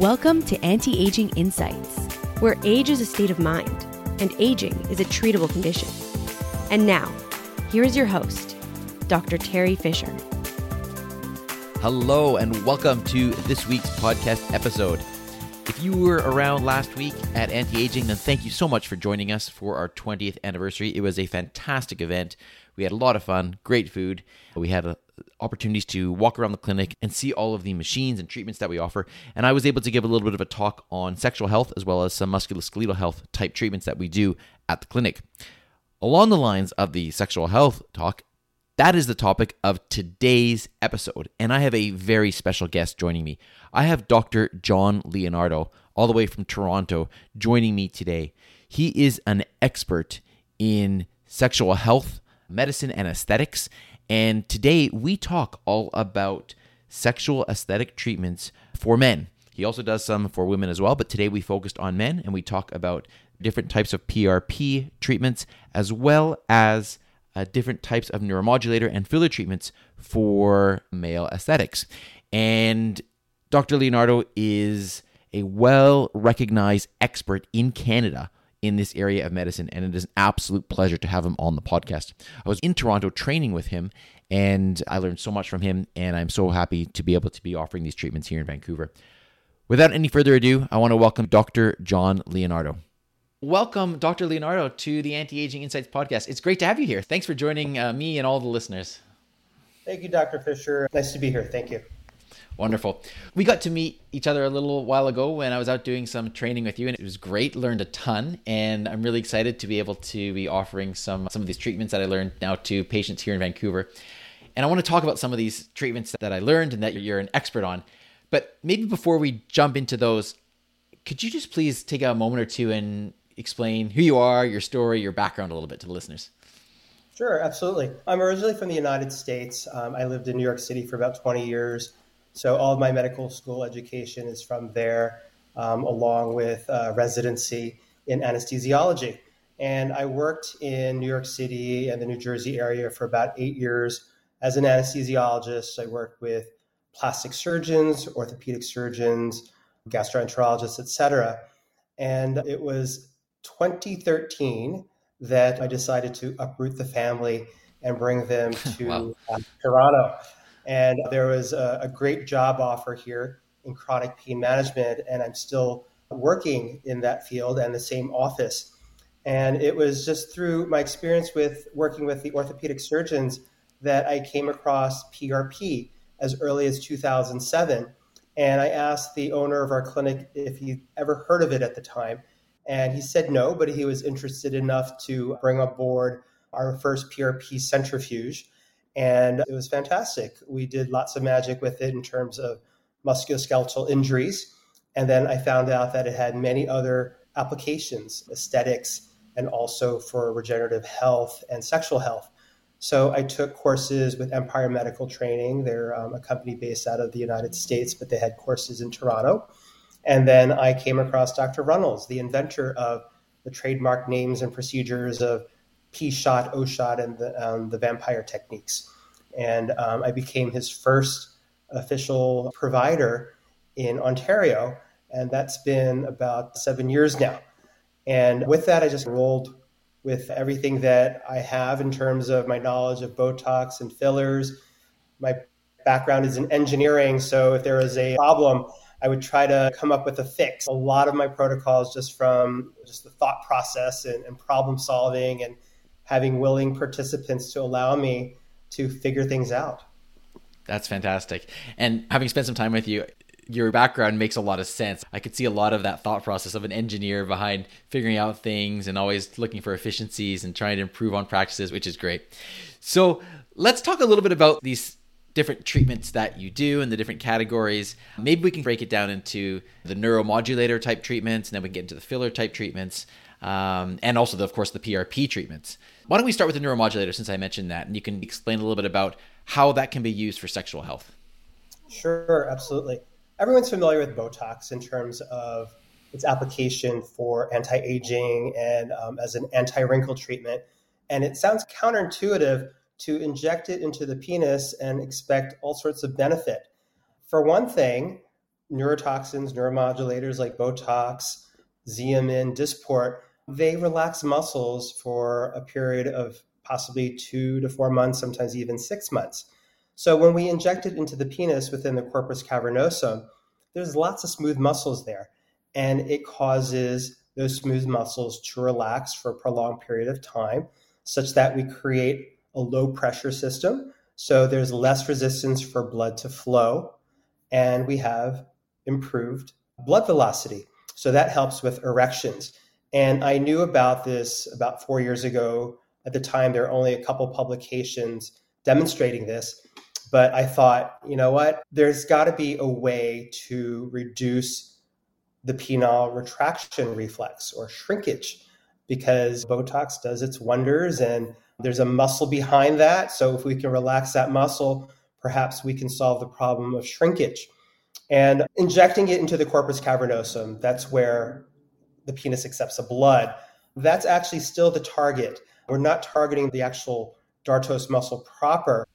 Welcome to Anti-Aging Insights, where age is a state of mind and aging is a treatable condition. And now, here is your host, Dr. Teri Fisher. Hello and welcome to this week's podcast episode. If you were around last week at Anti-Aging, then thank you so much for joining us for our 20th anniversary. It was a fantastic event. We had a lot of fun, great food. We had opportunities to walk around the clinic and see all of the machines and treatments that we offer. And I was able to give a little bit of a talk on sexual health as well as some musculoskeletal health type treatments that we do at the clinic. Along the lines of the sexual health talk, that is the topic of today's episode. And I have a very special guest joining me. I have Dr. John Leonardo, all the way from Toronto, joining me today. He is an expert in sexual health, medicine, and aesthetics. And today we talk all about sexual aesthetic treatments for men. He also does some for women as well, but today we focused on men and we talk about different types of PRP treatments as well as different types of neuromodulator and filler treatments for male aesthetics. And Dr. Leonardo is a well-recognized expert in Canada in this area of medicine, and it is an absolute pleasure to have him on the podcast. I was in Toronto training with him, and I learned so much from him, and I'm so happy to be able to be offering these treatments here in Vancouver. Without any further ado, I want to welcome Dr. John Leonardo. Welcome, Dr. Leonardo, to the Anti-Aging Insights podcast. It's great to have you here. Thanks for joining me and all the listeners. Thank you, Dr. Fisher. Nice to be here. Thank you. Wonderful. We got to meet each other a little while ago when I was out doing some training with you, and it was great, learned a ton, and I'm really excited to be able to be offering some of these treatments that I learned now to patients here in Vancouver. And I want to talk about some of these treatments that I learned and that you're an expert on. But maybe before we jump into those, could you just please take a moment or two and explain who you are, your story, your background a little bit to the listeners? Sure, absolutely. I'm originally from the United States. I lived in New York City for about 20 years. So all of my medical school education is from there, along with residency in anesthesiology. And I worked in New York City and the New Jersey area for about 8 years as an anesthesiologist. I worked with plastic surgeons, orthopedic surgeons, gastroenterologists, et cetera. And it was 2013 that I decided to uproot the family and bring them to wow. Toronto. And there was a great job offer here in chronic pain management, and I'm still working in that field and the same office. And it was just through my experience with working with the orthopedic surgeons that I came across PRP as early as 2007. And I asked the owner of our clinic if he'd ever heard of it at the time. And he said no, but he was interested enough to bring aboard our first PRP centrifuge. And it was fantastic. We did lots of magic with it in terms of musculoskeletal injuries. And then I found out that it had many other applications, aesthetics, and also for regenerative health and sexual health. So I took courses with Empire Medical Training. They're a company based out of the United States, but they had courses in Toronto. And then I came across Dr. Runnels, the inventor of the trademark names and procedures of P-Shot, O-Shot, and the Vampire Techniques. And I became his first official provider in Ontario, and that's been about 7 years now. And with that, I just rolled with everything that I have in terms of my knowledge of Botox and fillers. My background is in engineering, so if there was a problem, I would try to come up with a fix. A lot of my protocols just from just the thought process and problem solving and having willing participants to allow me to figure things out. That's fantastic. And having spent some time with you, your background makes a lot of sense. I could see a lot of that thought process of an engineer behind figuring out things and always looking for efficiencies and trying to improve on practices, which is great. So let's talk a little bit about these different treatments that you do and the different categories. Maybe we can break it down into the neuromodulator type treatments, and then we can get into the filler type treatments. And also, of course, the PRP treatments. Why don't we start with the neuromodulator since I mentioned that, and you can explain a little bit about how that can be used for sexual health. Sure, absolutely. Everyone's familiar with Botox in terms of its application for anti-aging and as an anti-wrinkle treatment. And it sounds counterintuitive to inject it into the penis and expect all sorts of benefit. For one thing, neurotoxins, neuromodulators like Botox, Xeomin, Dysport, they relax muscles for a period of possibly 2 to 4 months, sometimes even 6 months. So when we inject it into the penis within the corpus cavernosum, there's lots of smooth muscles there, and it causes those smooth muscles to relax for a prolonged period of time, such that we create a low pressure system. So there's less resistance for blood to flow, and we have improved blood velocity. So that helps with erections. And I knew about this about 4 years ago. At the time, there were only a couple publications demonstrating this, but I thought, you know what, there's got to be a way to reduce the penile retraction reflex or shrinkage, because Botox does its wonders and there's a muscle behind that. So if we can relax that muscle, perhaps we can solve the problem of shrinkage. And injecting it into the corpus cavernosum, that's where the penis accepts the blood. That's actually still the target. We're not targeting the actual dartos muscle proper,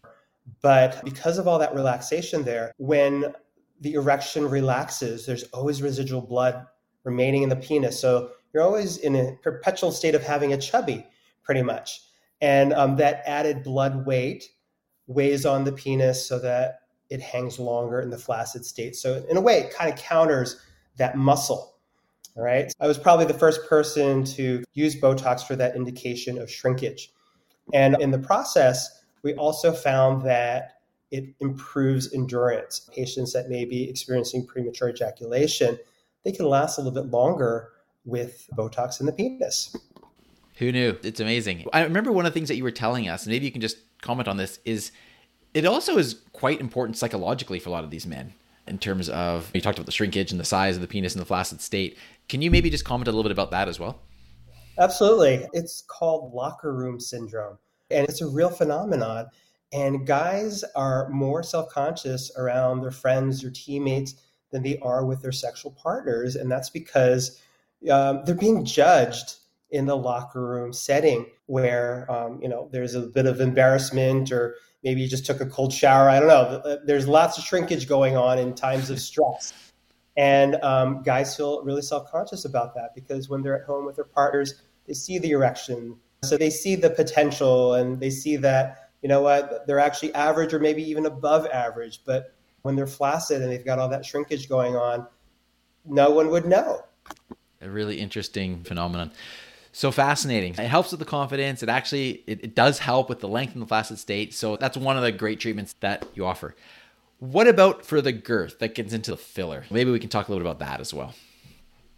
but because of all that relaxation there, when the erection relaxes, there's always residual blood remaining in the penis. So you're always in a perpetual state of having a chubby, pretty much. And that added blood weight weighs on the penis so that it hangs longer in the flaccid state. So in a way, it kind of counters that muscle, all right? I was probably the first person to use Botox for that indication of shrinkage. And in the process, we also found that it improves endurance. Patients that may be experiencing premature ejaculation, they can last a little bit longer with Botox in the penis. Who knew? It's amazing. I remember one of the things that you were telling us, and maybe you can just comment on this, is it also is quite important psychologically for a lot of these men in terms of, you talked about the shrinkage and the size of the penis and the flaccid state. Can you maybe just comment a little bit about that as well? Absolutely. It's called locker room syndrome, and it's a real phenomenon. And guys are more self-conscious around their friends or teammates than they are with their sexual partners. And that's because they're being judged in the locker room setting where, there's a bit of embarrassment, or maybe you just took a cold shower. I don't know. There's lots of shrinkage going on in times of stress. And guys feel really self-conscious about that because when they're at home with their partners, they see the erection. So they see the potential and they see that, you know what, they're actually average or maybe even above average. But when they're flaccid and they've got all that shrinkage going on, no one would know. A really interesting phenomenon. So fascinating. It helps with the confidence. It actually, it does help with the length and the flaccid state. So that's one of the great treatments that you offer. What about for the girth that gets into the filler? Maybe we can talk a little bit about that as well.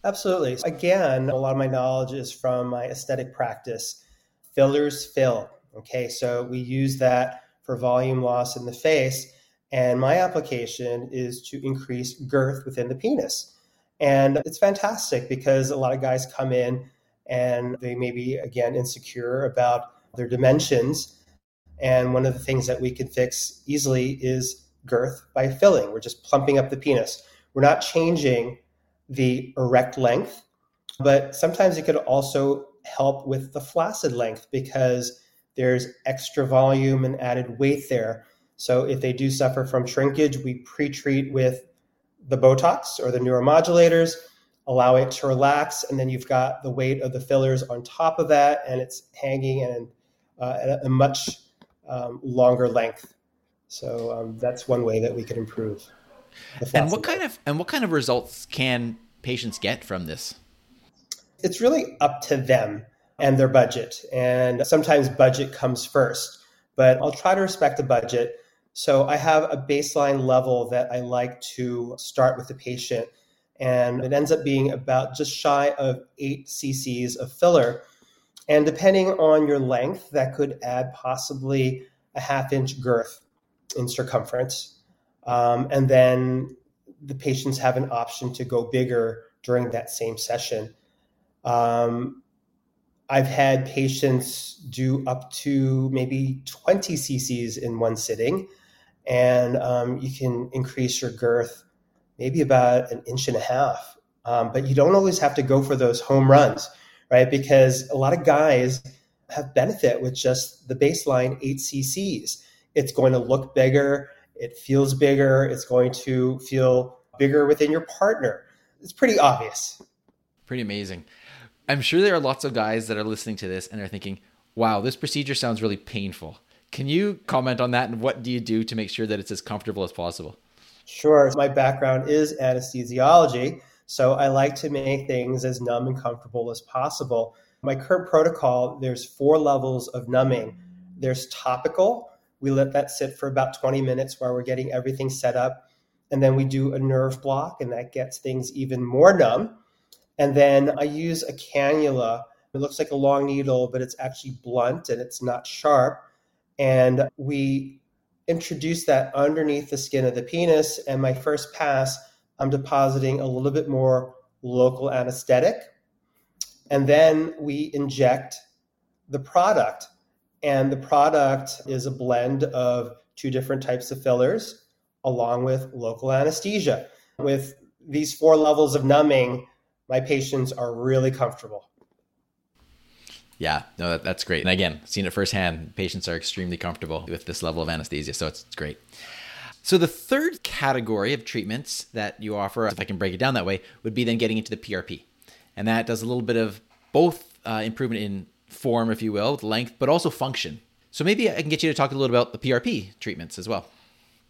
Absolutely. Again, a lot of my knowledge is from my aesthetic practice. Fillers fill. Okay, so we use that for volume loss in the face, and my application is to increase girth within the penis. And it's fantastic because a lot of guys come in and they may be, again, insecure about their dimensions. And one of the things that we can fix easily is girth by filling. We're just plumping up the penis. We're not changing the erect length, but sometimes it could also help with the flaccid length because there's extra volume and added weight there. So if they do suffer from shrinkage, we pre-treat with the Botox or the neuromodulators, allow it to relax, and then you've got the weight of the fillers on top of that, and it's hanging and at a much longer length. So that's one way that we can improve. And what kind of results can patients get from this? It's really up to them and their budget. And sometimes budget comes first, but I'll try to respect the budget. So I have a baseline level that I like to start with the patient. And it ends up being about just shy of 8 cc's of filler. And depending on your length, that could add possibly a 1/2 inch girth in circumference. And then the patients have an option to go bigger during that same session. I've had patients do up to maybe 20 cc's in one sitting, and you can increase your girth maybe about 1.5 inches. But you don't always have to go for those home runs, right? Because a lot of guys have benefit with just the baseline 8 cc's. It's going to look bigger. It feels bigger. It's going to feel bigger within your partner. It's pretty obvious. Pretty amazing. I'm sure there are lots of guys that are listening to this and are thinking, wow, this procedure sounds really painful. Can you comment on that? And what do you do to make sure that it's as comfortable as possible? Sure. My background is anesthesiology, so I like to make things as numb and comfortable as possible. My current protocol, there's 4 levels of numbing. There's topical. We let that sit for about 20 minutes while we're getting everything set up. And then we do a nerve block, and that gets things even more numb. And then I use a cannula. It looks like a long needle, but it's actually blunt and it's not sharp. And we introduce that underneath the skin of the penis. And my first pass, I'm depositing a little bit more local anesthetic. And then we inject the product. And the product is a blend of 2 different types of fillers along with local anesthesia. With these 4 levels of numbing, my patients are really comfortable. Yeah, no, that's great. And again, seen it firsthand, patients are extremely comfortable with this level of anesthesia, so it's great. So the third category of treatments that you offer, if I can break it down that way, would be then getting into the PRP. And that does a little bit of both improvement in form, if you will, with length, but also function. So maybe I can get you to talk a little about the PRP treatments as well.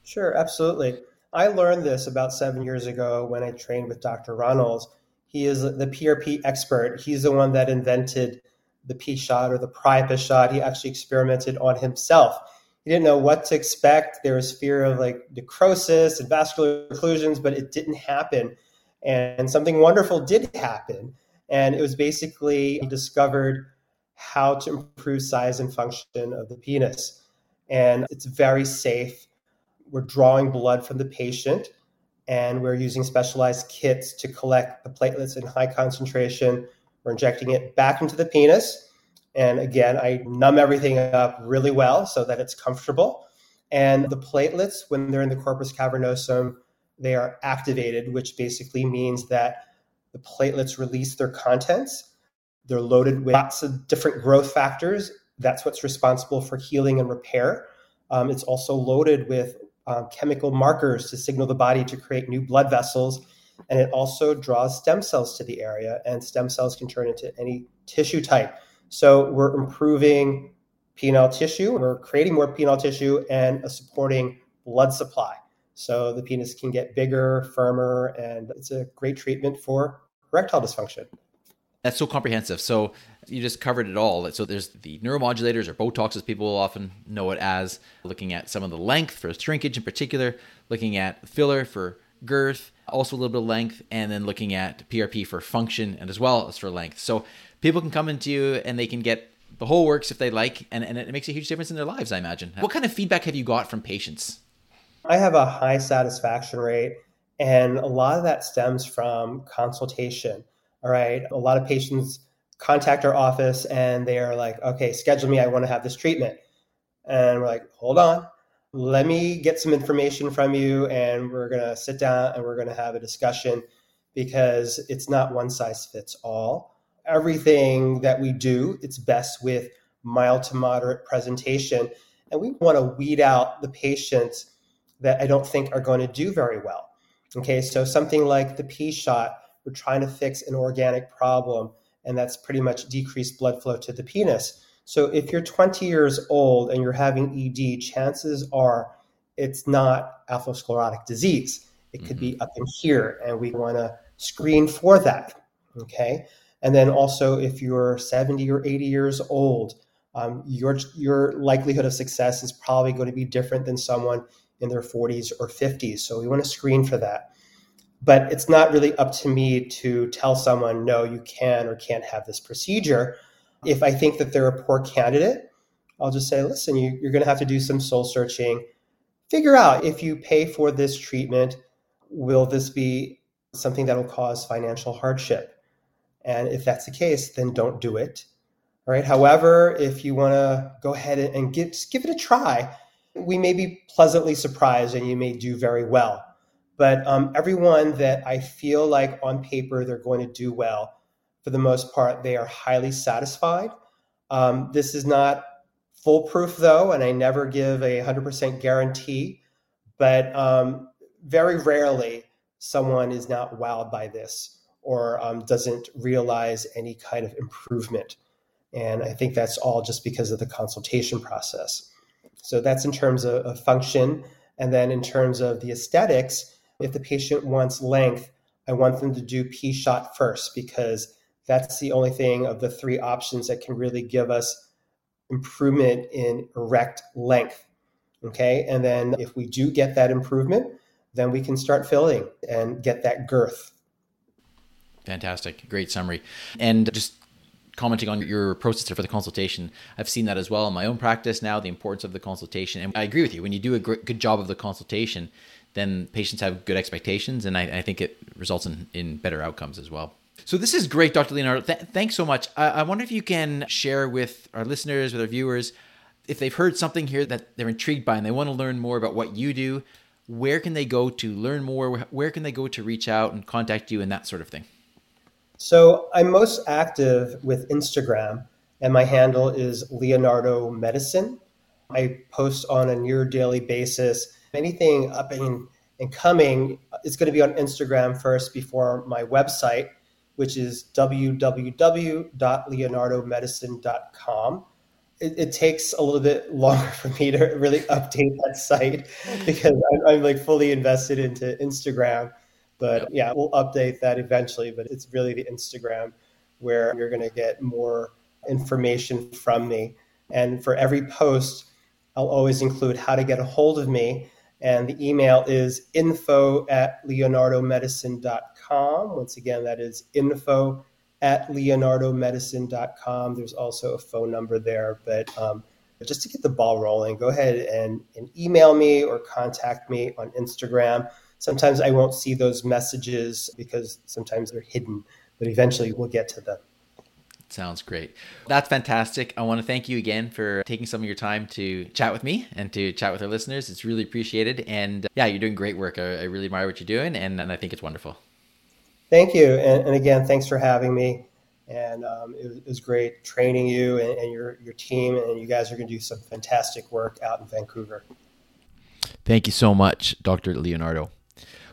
Sure, absolutely. I learned this about 7 years ago when I trained with Dr. Runnels. He is the PRP expert. He's the one that invented the P-Shot or the P-Shot. He actually experimented on himself. He didn't know what to expect. There was fear of like necrosis and vascular occlusions, but it didn't happen. And something wonderful did happen. And it was basically he discovered how to improve size and function of the penis. And it's very safe. We're drawing blood from the patient, and we're using specialized kits to collect the platelets in high concentration. We're injecting it back into the penis. And again, I numb everything up really well so that it's comfortable. And the platelets, when they're in the corpus cavernosum, they are activated, which basically means that the platelets release their contents. They're loaded with lots of different growth factors. That's what's responsible for healing and repair. It's also loaded with chemical markers to signal the body to create new blood vessels. And it also draws stem cells to the area, and stem cells can turn into any tissue type. So we're improving penile tissue, we're creating more penile tissue and a supporting blood supply. So the penis can get bigger, firmer, and it's a great treatment for erectile dysfunction. That's so comprehensive. So you just covered it all. So there's the neuromodulators, or Botox as people will often know it as, looking at some of the length for shrinkage in particular, looking at filler for girth, also a little bit of length, and then looking at PRP for function and as well as for length. So people can come into you and they can get the whole works if they like, and it makes a huge difference in their lives, I imagine. What kind of feedback have you got from patients? I have a high satisfaction rate, and a lot of that stems from consultation, all right? A lot of patients contact our office and they are like, okay, schedule me, I want to have this treatment. And we're like, hold on. Let me get some information from you, and we're going to sit down and we're going to have a discussion, because it's not one size fits all. Everything that we do, it's best with mild to moderate presentation. And we want to weed out the patients that I don't think are going to do very well. Okay, so something like the P-Shot, we're trying to fix an organic problem, and that's pretty much decreased blood flow to the penis. So if you're 20 years old and you're having ED, chances are it's not atherosclerotic disease. It could be up in here, and we want to screen for that, okay? And then also if you're 70 or 80 years old, your likelihood of success is probably going to be different than someone in their 40s or 50s. So we want to screen for that. But it's not really up to me to tell someone, no, you can or can't have this procedure. If I think that they're a poor candidate, I'll just say, listen, you're going to have to do some soul searching. Figure out, if you pay for this treatment, will this be something that will cause financial hardship? And if that's the case, then don't do it. All right. However, if you want to go ahead and give it a try, we may be pleasantly surprised and you may do very well. But everyone that I feel like on paper they're going to do well, for the most part, they are highly satisfied. This is not foolproof, though, and I never give a 100% guarantee, but very rarely someone is not wowed by this or doesn't realize any kind of improvement. And I think that's all just because of the consultation process. So that's in terms of function. And then in terms of the aesthetics, if the patient wants length, I want them to do P-Shot first, because that's the only thing of the three options that can really give us improvement in erect length. Okay. And then if we do get that improvement, then we can start filling and get that girth. Fantastic. Great summary. And just commenting on your process for the consultation, I've seen that as well in my own practice now, the importance of the consultation. And I agree with you, when you do a good job of the consultation, then patients have good expectations. And I think it results in better outcomes as well. So this is great, Dr. Leonardo. Thanks so much. I wonder if you can share with our listeners, with our viewers, if they've heard something here that they're intrigued by and they want to learn more about what you do, where can they go to learn more? Where can they go to reach out and contact you and that sort of thing? So I'm most active with Instagram, and my handle is Leonardo Medicine. I post on a near daily basis. Anything up and coming is going to be on Instagram first before my website, which is www.leonardomedicine.com. It takes a little bit longer for me to really update that site because I'm like fully invested into Instagram. But yeah, we'll update that eventually. But it's really the Instagram where you're going to get more information from me. And for every post, I'll always include how to get a hold of me. And the email is info@leonardomedicine.com. Once again, that is info@leonardomedicine.com. There's also a phone number there. But just to get the ball rolling, go ahead and email me or contact me on Instagram. Sometimes I won't see those messages because sometimes they're hidden, but eventually we'll get to them. Sounds great. That's fantastic. I want to thank you again for taking some of your time to chat with me and to chat with our listeners. It's really appreciated. And yeah, you're doing great work. I really admire what you're doing, and I think it's wonderful. Thank you. And again, thanks for having me. And it was great training you and your team, and you guys are going to do some fantastic work out in Vancouver. Thank you so much, Dr. Leonardo.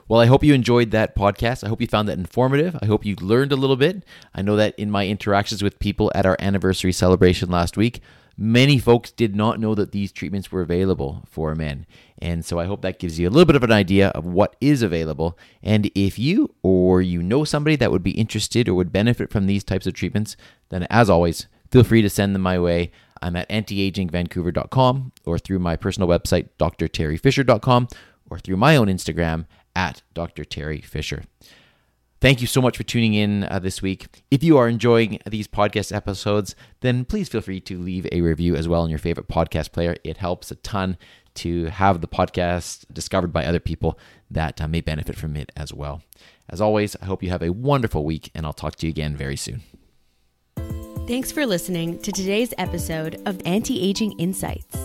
Well, I hope you enjoyed that podcast. I hope you found that informative. I hope you learned a little bit. I know that in my interactions with people at our anniversary celebration last week, many folks did not know that these treatments were available for men. And so I hope that gives you a little bit of an idea of what is available. And if you or you know somebody that would be interested or would benefit from these types of treatments, then as always, feel free to send them my way. I'm at antiagingvancouver.com or through my personal website, DrTeriFisher.com, or through my own Instagram, at Dr. Teri Fisher. Thank you so much for tuning in this week. If you are enjoying these podcast episodes, then please feel free to leave a review as well on your favorite podcast player. It helps a ton to have the podcast discovered by other people that may benefit from it as well. As always, I hope you have a wonderful week, and I'll talk to you again very soon. Thanks for listening to today's episode of Anti-Aging Insights.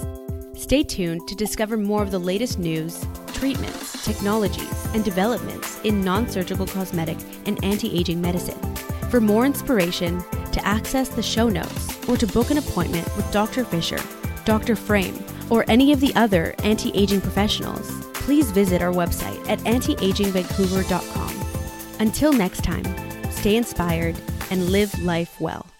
Stay tuned to discover more of the latest news, treatments, technologies, and developments in non-surgical cosmetic and anti-aging medicine. For more inspiration, to access the show notes, or to book an appointment with Dr. Fisher, Dr. Frame, or any of the other anti-aging professionals, please visit our website at antiagingvancouver.com. Until next time, stay inspired and live life well.